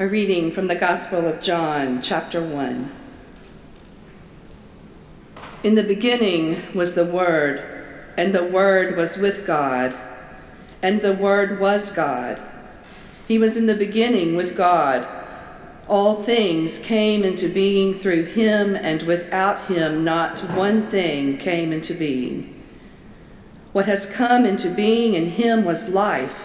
A reading from the Gospel of John, chapter 1. In the beginning was the Word, and the Word was with God, and the Word was God. He was in the beginning with God. All things came into being through him, and without him not one thing came into being. What has come into being in him was life,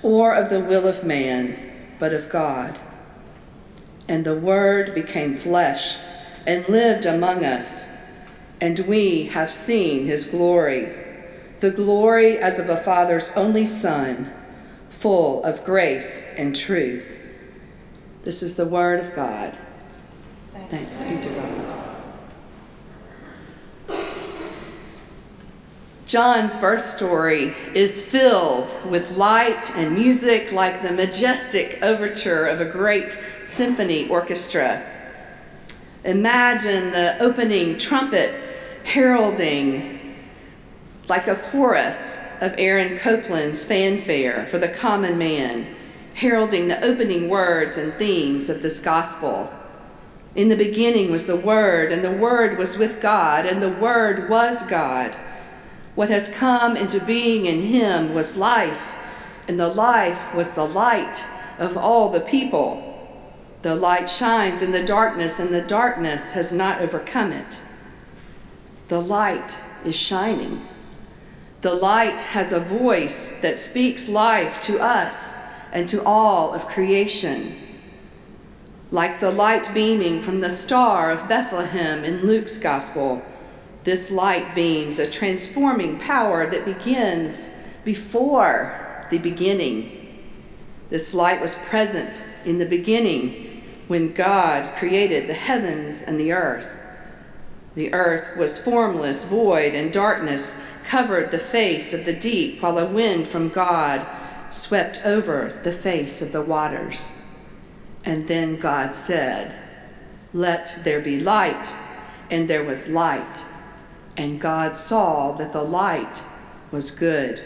or of the will of man, but of God. And the Word became flesh and lived among us, and we have seen his glory, the glory as of a Father's only Son, full of grace and truth. This is the Word of God. Thanks be to God. John's birth story is filled with light and music like the majestic overture of a great symphony orchestra. Imagine the opening trumpet heralding like a chorus of Aaron Copland's fanfare for the common man, heralding the opening words and themes of this gospel. In the beginning was the Word, and the Word was with God, and the Word was God. What has come into being in him was life, and the life was the light of all the people. The light shines in the darkness, and the darkness has not overcome it. The light is shining. The light has a voice that speaks life to us and to all of creation. Like the light beaming from the star of Bethlehem in Luke's gospel, this light beams a transforming power that begins before the beginning. This light was present in the beginning when God created the heavens and the earth. The earth was formless, void, and darkness covered the face of the deep, while a wind from God swept over the face of the waters. And then God said, "Let there be light," and there was light. And God saw that the light was good.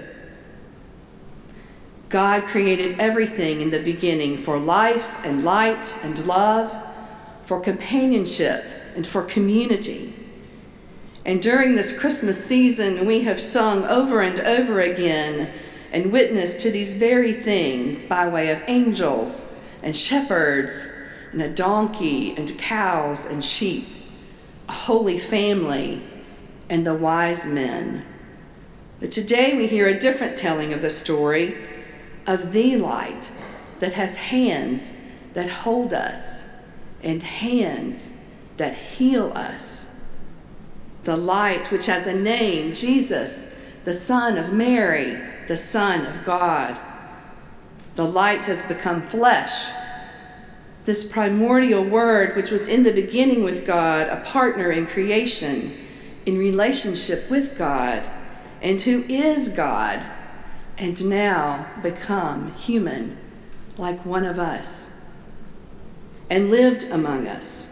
God created everything in the beginning for life and light and love, for companionship and for community. And during this Christmas season, we have sung over and over again and witnessed to these very things by way of angels and shepherds, and a donkey, and cows, and sheep, a holy family, and the wise men. But today we hear a different telling of the story of the light that has hands that hold us, and hands that heal us. The light which has a name, Jesus, the Son of Mary, the Son of God. The light has become flesh. This primordial word, which was in the beginning with God, a partner in creation, in relationship with God, and who is God, and now become human, like one of us, and lived among us.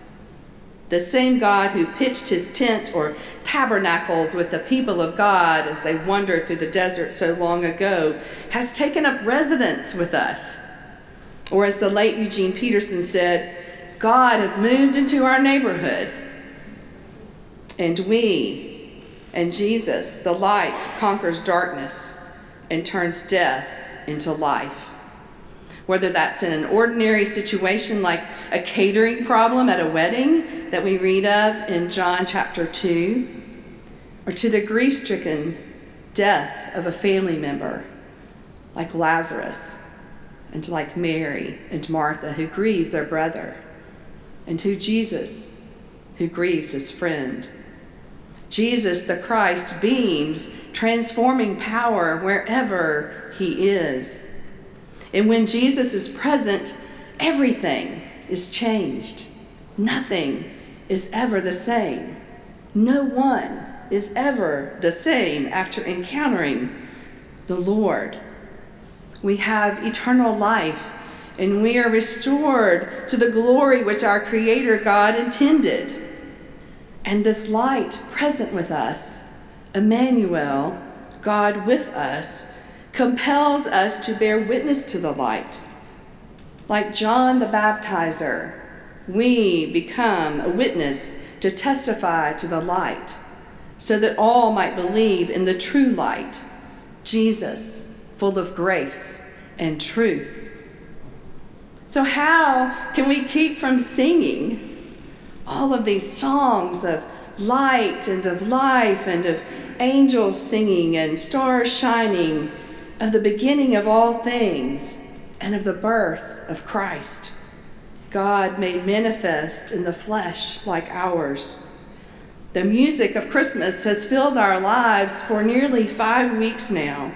The same God who pitched his tent or tabernacled with the people of God as they wandered through the desert so long ago has taken up residence with us. Or as the late Eugene Peterson said, God has moved into our neighborhood. And we and Jesus, the light, conquers darkness and turns death into life. whether that's in an ordinary situation like a catering problem at a wedding that we read of in John chapter 2, or to the grief-stricken death of a family member like Lazarus, and like Mary and Martha, who grieve their brother, and to Jesus, who grieves his friend. Jesus the Christ beams transforming power wherever he is. And when Jesus is present, everything is changed. Nothing is ever the same. No one is ever the same after encountering the Lord. We have eternal life, and we are restored to the glory which our Creator God intended. And this light present with us, Emmanuel, God with us, compels us to bear witness to the light. Like John the Baptizer, we become a witness to testify to the light, so that all might believe in the true light, Jesus, full of grace and truth. So how can we keep from singing all of these songs of light and of life and of angels singing and stars shining, of the beginning of all things and of the birth of Christ, God made manifest in the flesh like ours? The music of Christmas has filled our lives for nearly 5 weeks now.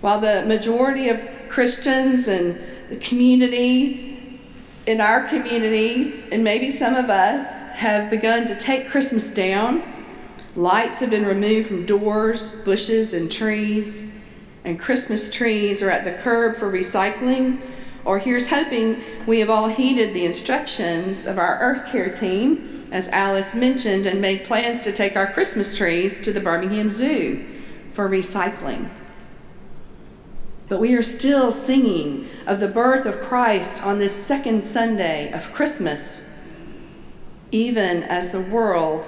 While the majority of Christians and the community in our community, and maybe some of us, have begun to take Christmas down. Lights have been removed from doors, bushes, and trees, and Christmas trees are at the curb for recycling. Or here's hoping we have all heeded the instructions of our Earth Care team, as Alice mentioned, and made plans to take our Christmas trees to the Birmingham Zoo for recycling. But we are still singing of the birth of Christ on this second Sunday of Christmas, even as the world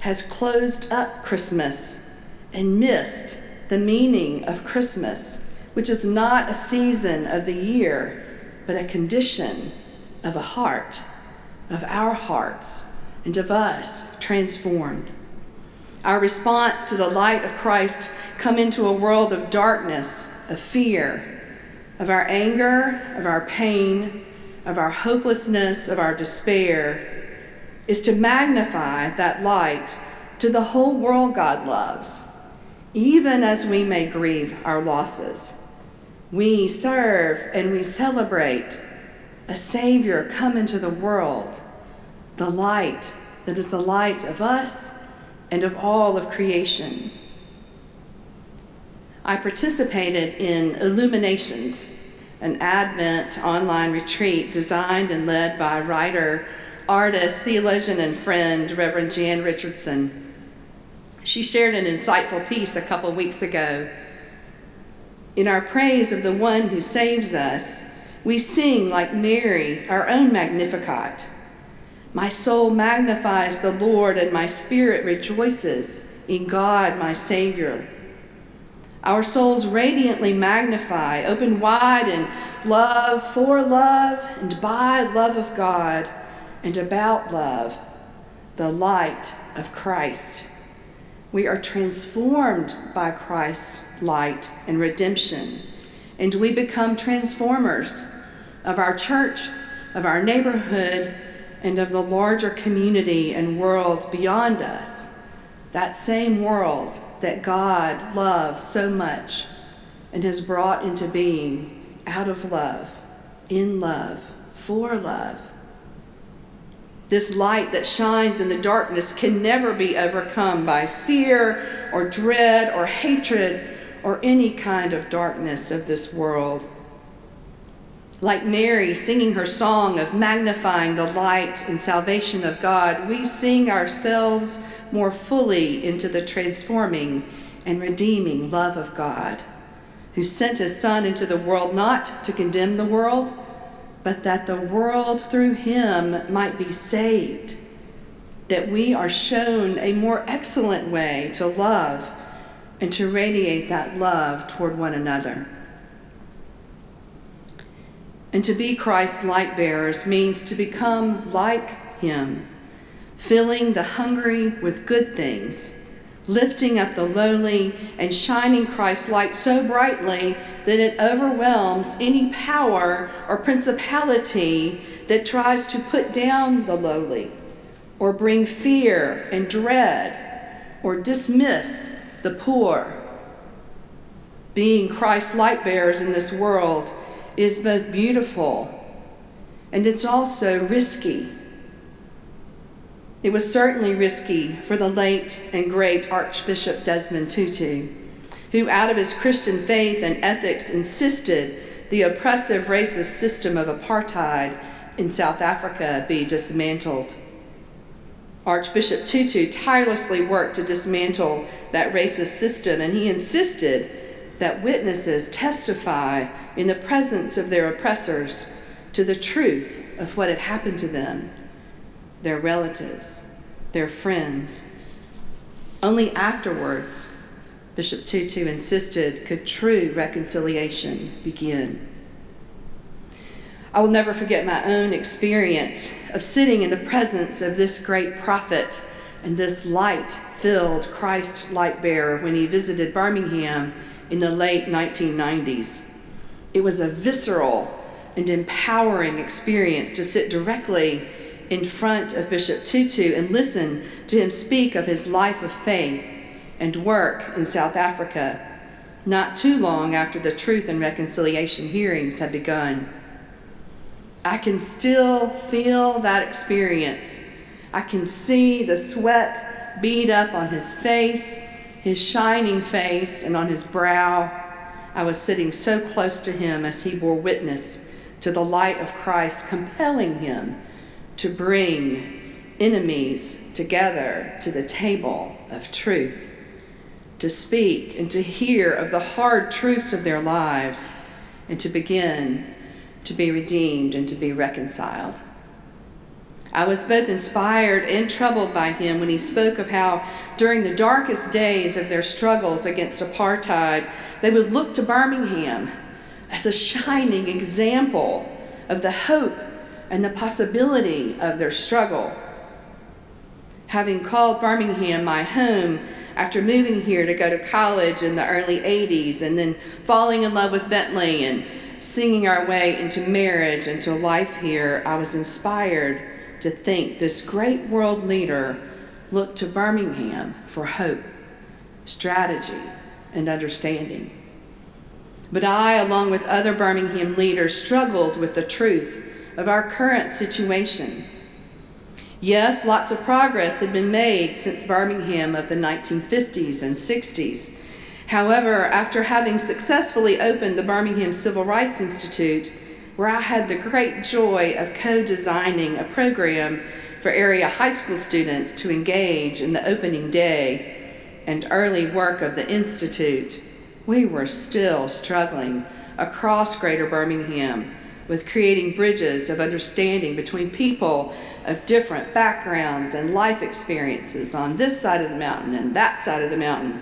has closed up Christmas and missed the meaning of Christmas, which is not a season of the year, but a condition of a heart, of our hearts, and of us transformed. Our response to the light of Christ come into a world of darkness, of fear, of our anger, of our pain, of our hopelessness, of our despair, is to magnify that light to the whole world God loves, even as we may grieve our losses. We serve and we celebrate a Savior come into the world, the light that is the light of us and of all of creation. I participated in Illuminations, an Advent online retreat designed and led by writer, artist, theologian, and friend, Reverend Jan Richardson. She shared an insightful piece a couple weeks ago. In our praise of the one who saves us, we sing like Mary, our own Magnificat. My soul magnifies the Lord, and my spirit rejoices in God, my Savior. Our souls radiantly magnify, open wide in love, for love, and by love of God, and about love, the light of Christ. We are transformed by Christ's light and redemption, and we become transformers of our church, of our neighborhood, and of the larger community and world beyond us, that same world that God loves so much and has brought into being out of love, in love, for love. This light that shines in the darkness can never be overcome by fear or dread or hatred or any kind of darkness of this world. Like Mary singing her song of magnifying the light and salvation of God, we sing ourselves more fully into the transforming and redeeming love of God, who sent his Son into the world not to condemn the world, but that the world through him might be saved, that we are shown a more excellent way to love and to radiate that love toward one another. And to be Christ's light bearers means to become like him, filling the hungry with good things, lifting up the lowly, and shining Christ's light so brightly that it overwhelms any power or principality that tries to put down the lowly, or bring fear and dread, or dismiss the poor. Being Christ's light bearers in this world is both beautiful and it's also risky. It was certainly risky for the late and great Archbishop Desmond Tutu, who out of his Christian faith and ethics insisted the oppressive racist system of apartheid in South Africa be dismantled. Archbishop Tutu tirelessly worked to dismantle that racist system, and he insisted that witnesses testify in the presence of their oppressors to the truth of what had happened to them, their relatives, their friends. Only afterwards, Bishop Tutu insisted, could true reconciliation begin. I will never forget my own experience of sitting in the presence of this great prophet and this light-filled Christ light-bearer when he visited Birmingham in the late 1990s. It was a visceral and empowering experience to sit directly in front of Bishop Tutu and listen to him speak of his life of faith and work in South Africa, not too long after the Truth and Reconciliation hearings had begun. I can still feel that experience. I can see the sweat bead up on his face, his shining face, and on his brow. I was sitting so close to him as he bore witness to the light of Christ, compelling him to bring enemies together to the table of truth, to speak and to hear of the hard truths of their lives, and to begin to be redeemed and to be reconciled. I was both inspired and troubled by him when he spoke of how during the darkest days of their struggles against apartheid, they would look to Birmingham as a shining example of the hope and the possibility of their struggle. Having called Birmingham my home after moving here to go to college in the early 80s and then falling in love with Bentley and singing our way into marriage and to life here, I was inspired to think this great world leader looked to Birmingham for hope, strategy, and understanding. But I, along with other Birmingham leaders, struggled with the truth of our current situation. Yes, lots of progress had been made since Birmingham of the 1950s and 60s. However, after having successfully opened the Birmingham Civil Rights Institute, where I had the great joy of co-designing a program for area high school students to engage in the opening day and early work of the Institute, we were still struggling across Greater Birmingham with creating bridges of understanding between people of different backgrounds and life experiences on this side of the mountain and that side of the mountain,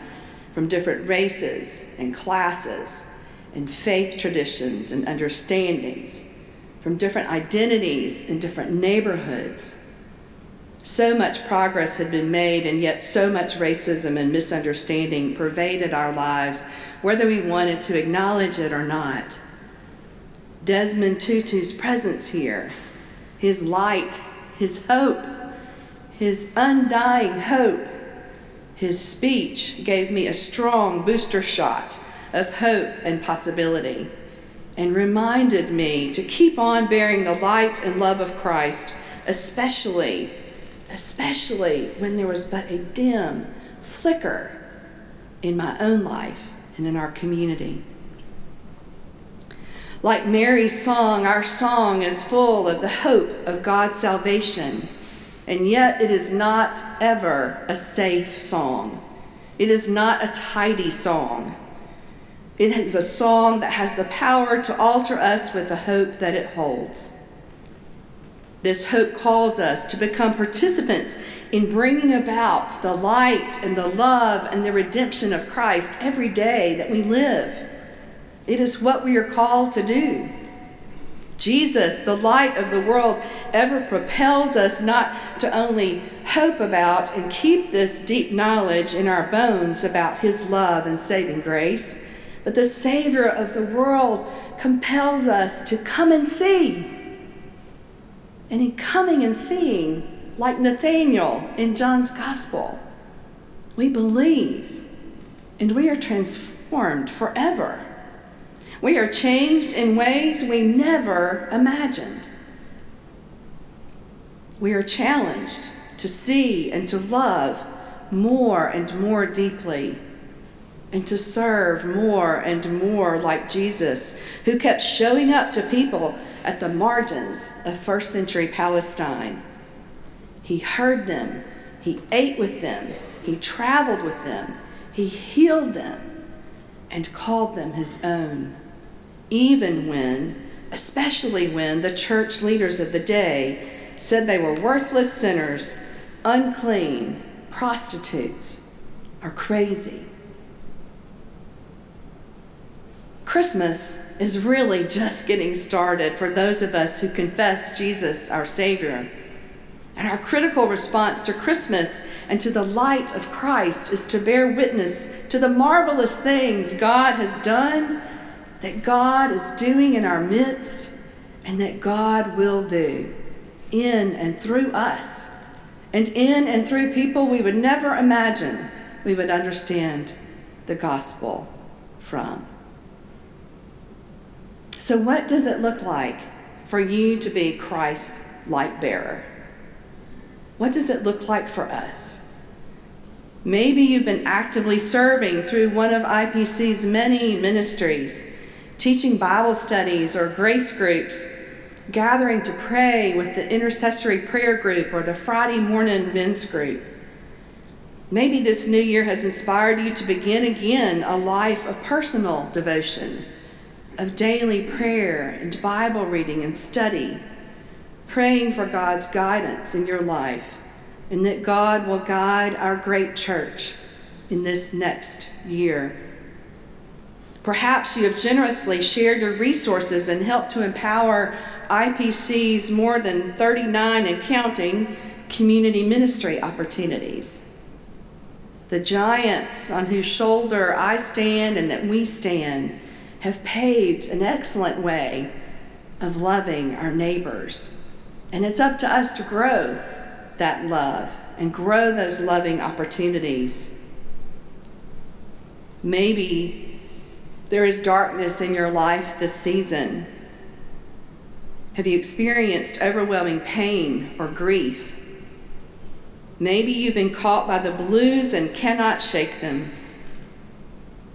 from different races and classes and faith traditions and understandings, from different identities and different neighborhoods. So much progress had been made, and yet so much racism and misunderstanding pervaded our lives, whether we wanted to acknowledge it or not. Desmond Tutu's presence here, his light, his hope, his undying hope, his speech gave me a strong booster shot of hope and possibility, and reminded me to keep on bearing the light and love of Christ, especially when there was but a dim flicker in my own life and in our community. Like Mary's song, our song is full of the hope of God's salvation, and yet it is not ever a safe song. It is not a tidy song. It is a song that has the power to alter us with the hope that it holds. This hope calls us to become participants in bringing about the light and the love and the redemption of Christ every day that we live. It is what we are called to do. Jesus, the light of the world, ever propels us not to only hope about and keep this deep knowledge in our bones about his love and saving grace, but the Savior of the world compels us to come and see. And in coming and seeing, like Nathanael in John's Gospel, we believe and we are transformed forever. We are changed in ways we never imagined. We are challenged to see and to love more and more deeply, and to serve more and more like Jesus, who kept showing up to people at the margins of first century Palestine. He heard them, he ate with them, he traveled with them, he healed them, and called them his own. Even when, especially when, the church leaders of the day said they were worthless sinners, unclean, prostitutes, or crazy. Christmas is really just getting started for those of us who confess Jesus, our Savior. And our critical response to Christmas and to the light of Christ is to bear witness to the marvelous things God has done, that God is doing in our midst, and that God will do in and through us, and in and through people we would never imagine we would understand the gospel from. So what does it look like for you to be Christ's light bearer? What does it look like for us? Maybe you've been actively serving through one of IPC's many ministries, teaching Bible studies or grace groups, gathering to pray with the intercessory prayer group or the Friday morning men's group. Maybe this new year has inspired you to begin again a life of personal devotion, of daily prayer and Bible reading and study, praying for God's guidance in your life, and that God will guide our great church in this next year. Perhaps you have generously shared your resources and helped to empower IPC's more than 39 and counting community ministry opportunities. The giants on whose shoulder I stand and that we stand have paved an excellent way of loving our neighbors. And it's up to us to grow that love and grow those loving opportunities. Maybe there is darkness in your life this season. Have you experienced overwhelming pain or grief? Maybe you've been caught by the blues and cannot shake them.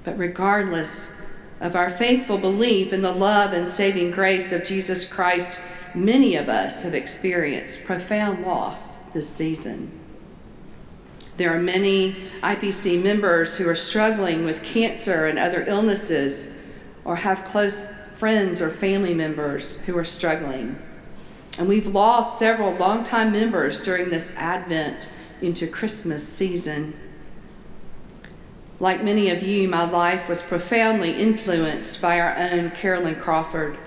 But regardless of our faithful belief in the love and saving grace of Jesus Christ, many of us have experienced profound loss this season. There are many IPC members who are struggling with cancer and other illnesses, or have close friends or family members who are struggling. And we've lost several longtime members during this Advent into Christmas season. Like many of you, my life was profoundly influenced by our own Carolyn Crawford,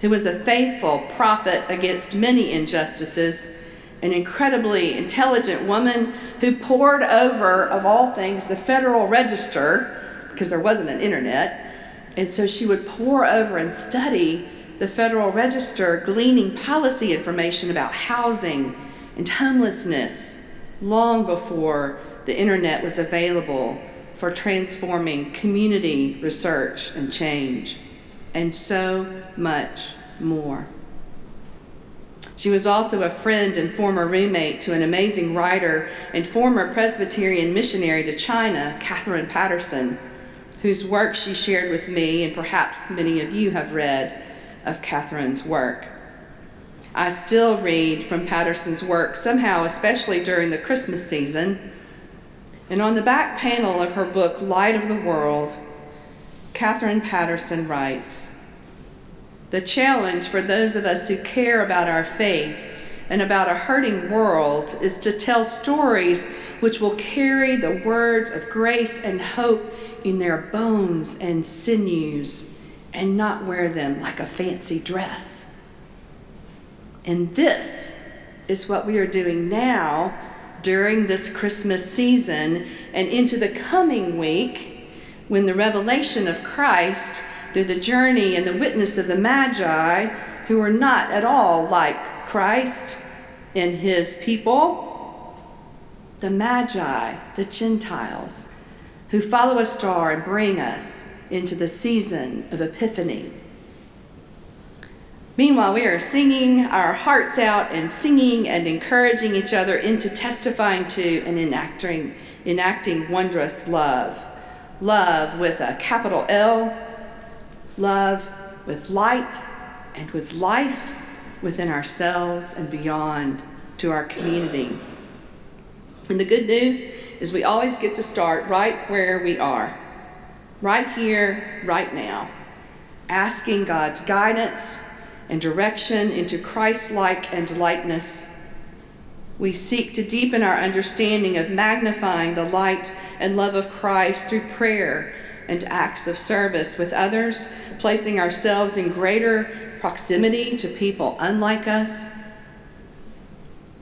who was a faithful prophet against many injustices, an incredibly intelligent woman who pored over, of all things, the Federal Register, because there wasn't an internet, and so she would pore over and study the Federal Register, gleaning policy information about housing and homelessness long before the internet was available for transforming community research and change, and so much more. She was also a friend and former roommate to an amazing writer and former Presbyterian missionary to China, Catherine Patterson, whose work she shared with me, and perhaps many of you have read of Catherine's work. I still read from Patterson's work somehow, especially during the Christmas season. And on the back panel of her book, Light of the World, Catherine Patterson writes, "The challenge for those of us who care about our faith and about a hurting world is to tell stories which will carry the words of grace and hope in their bones and sinews, and not wear them like a fancy dress. And this is what we are doing now during this Christmas season and into the coming week, when the revelation of Christ through the journey and the witness of the Magi, who are not at all like Christ and his people, the Magi, the Gentiles, who follow a star and bring us into the season of Epiphany. Meanwhile, we are singing our hearts out and singing and encouraging each other into testifying to and enacting wondrous love. Love with a capital L, love with light and with life within ourselves and beyond to our community. And the good news is we always get to start right where we are, right here, right now, asking God's guidance and direction into Christ-like and likeness. We seek to deepen our understanding of magnifying the light and love of Christ through prayer and acts of service with others, placing ourselves in greater proximity to people unlike us.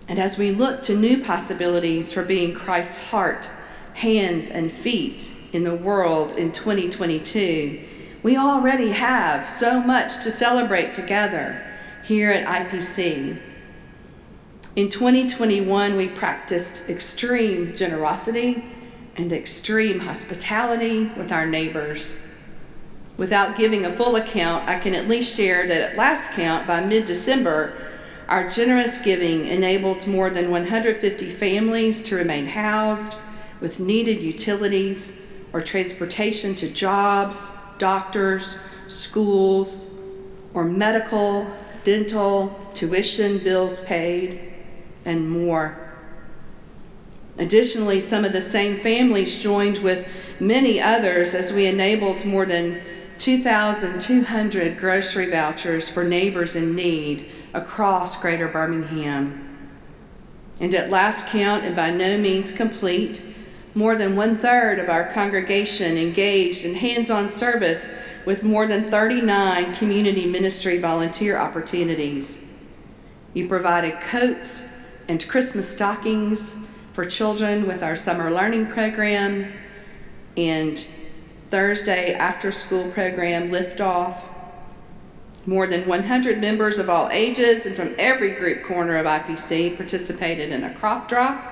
And as we look to new possibilities for being Christ's heart, hands, and feet in the world in 2022, we already have so much to celebrate together here at IPC. In 2021, we practiced extreme generosity and extreme hospitality with our neighbors. Without giving a full account, I can at least share that at last count, by mid-December, our generous giving enabled more than 150 families to remain housed with needed utilities or transportation to jobs, doctors, schools, or medical, dental, tuition bills paid, and more. Additionally, some of the same families joined with many others as we enabled more than 2,200 grocery vouchers for neighbors in need across Greater Birmingham. And at last count, and by no means complete, more than 1/3 of our congregation engaged in hands-on service with more than 39 community ministry volunteer opportunities. You provided coats and Christmas stockings for children with our summer learning program and Thursday after-school program Liftoff. More than 100 members of all ages and from every group corner of IPC participated in a crop drop,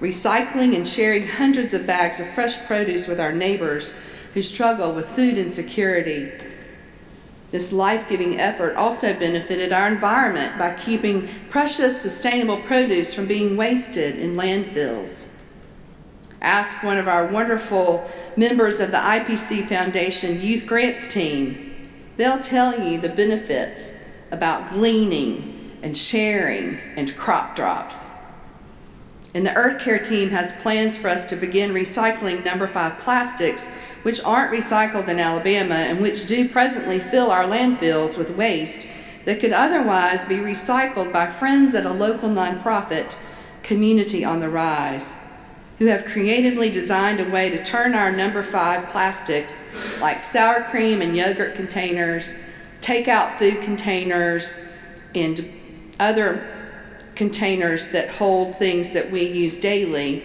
recycling and sharing hundreds of bags of fresh produce with our neighbors who struggle with food insecurity. This life-giving effort also benefited our environment by keeping precious, sustainable produce from being wasted in landfills. Ask one of our wonderful members of the IPC Foundation Youth Grants team. They'll tell you the benefits about gleaning and sharing and crop drops. And the Earth Care team has plans for us to begin recycling No. 5 plastics, which aren't recycled in Alabama and which do presently fill our landfills with waste that could otherwise be recycled by friends at a local nonprofit, Community on the Rise, who have creatively designed a way to turn our No. 5 plastics, like sour cream and yogurt containers, takeout food containers, and other containers that hold things that we use daily,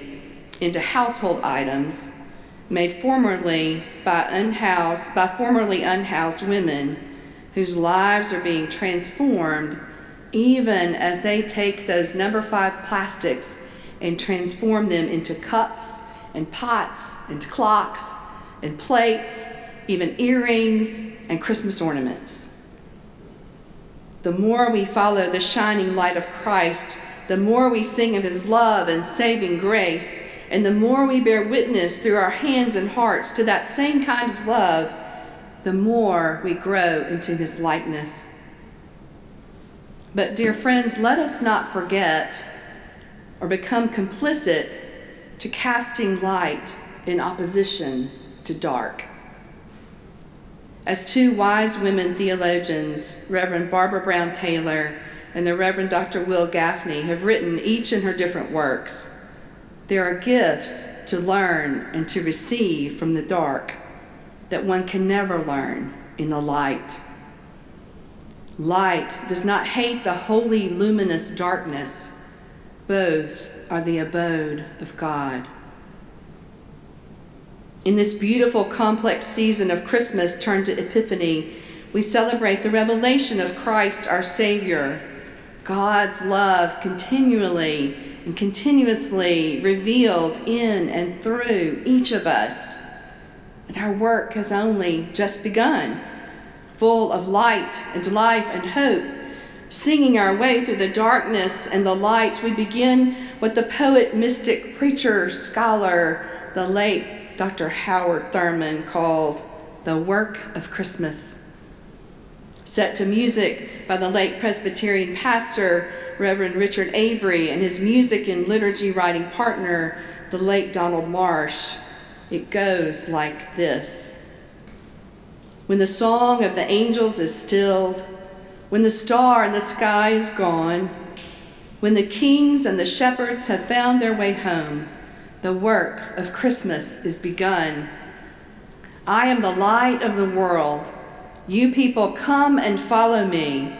into household items made formerly by formerly unhoused women whose lives are being transformed even as they take those No. 5 plastics and transform them into cups and pots and clocks and plates, even earrings and Christmas ornaments. The more we follow the shining light of Christ, the more we sing of his love and saving grace, and the more we bear witness through our hands and hearts to that same kind of love, the more we grow into his likeness. But dear friends, let us not forget or become complicit to casting light in opposition to dark. As two wise women theologians, Reverend Barbara Brown Taylor and the Reverend Dr. Will Gaffney, have written, each in her different works, there are gifts to learn and to receive from the dark that one can never learn in the light. Light does not hate the holy, luminous darkness. Both are the abode of God. In this beautiful, complex season of Christmas turned to Epiphany, we celebrate the revelation of Christ, our Savior. God's love continually and continuously revealed in and through each of us. And our work has only just begun, full of light and life and hope. Singing our way through the darkness and the light, we begin what the poet, mystic, preacher, scholar, the late Dr. Howard Thurman called the work of Christmas. Set to music by the late Presbyterian pastor, Reverend Richard Avery, and his music and liturgy writing partner, the late Donald Marsh, it goes like this. When the song of the angels is stilled, when the star in the sky is gone, when the kings and the shepherds have found their way home, the work of Christmas is begun. I am the light of the world. You people come and follow me.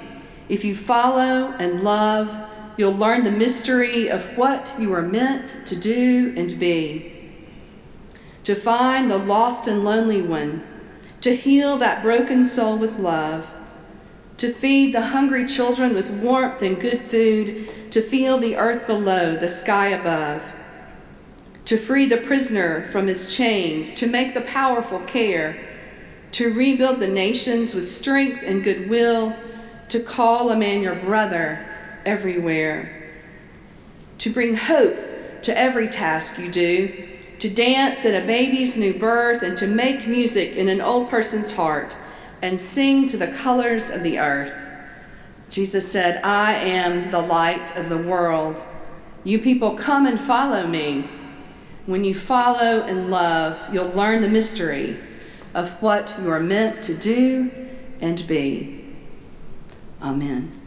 If you follow and love, you'll learn the mystery of what you are meant to do and be. To find the lost and lonely one, to heal that broken soul with love, to feed the hungry children with warmth and good food, to feel the earth below, the sky above. To free the prisoner from his chains, to make the powerful care, to rebuild the nations with strength and goodwill, to call a man your brother everywhere, to bring hope to every task you do, to dance at a baby's new birth, and to make music in an old person's heart, and sing to the colors of the earth. Jesus said, I am the light of the world. You people come and follow me. When you follow and love, you'll learn the mystery of what you are meant to do and be. Amen.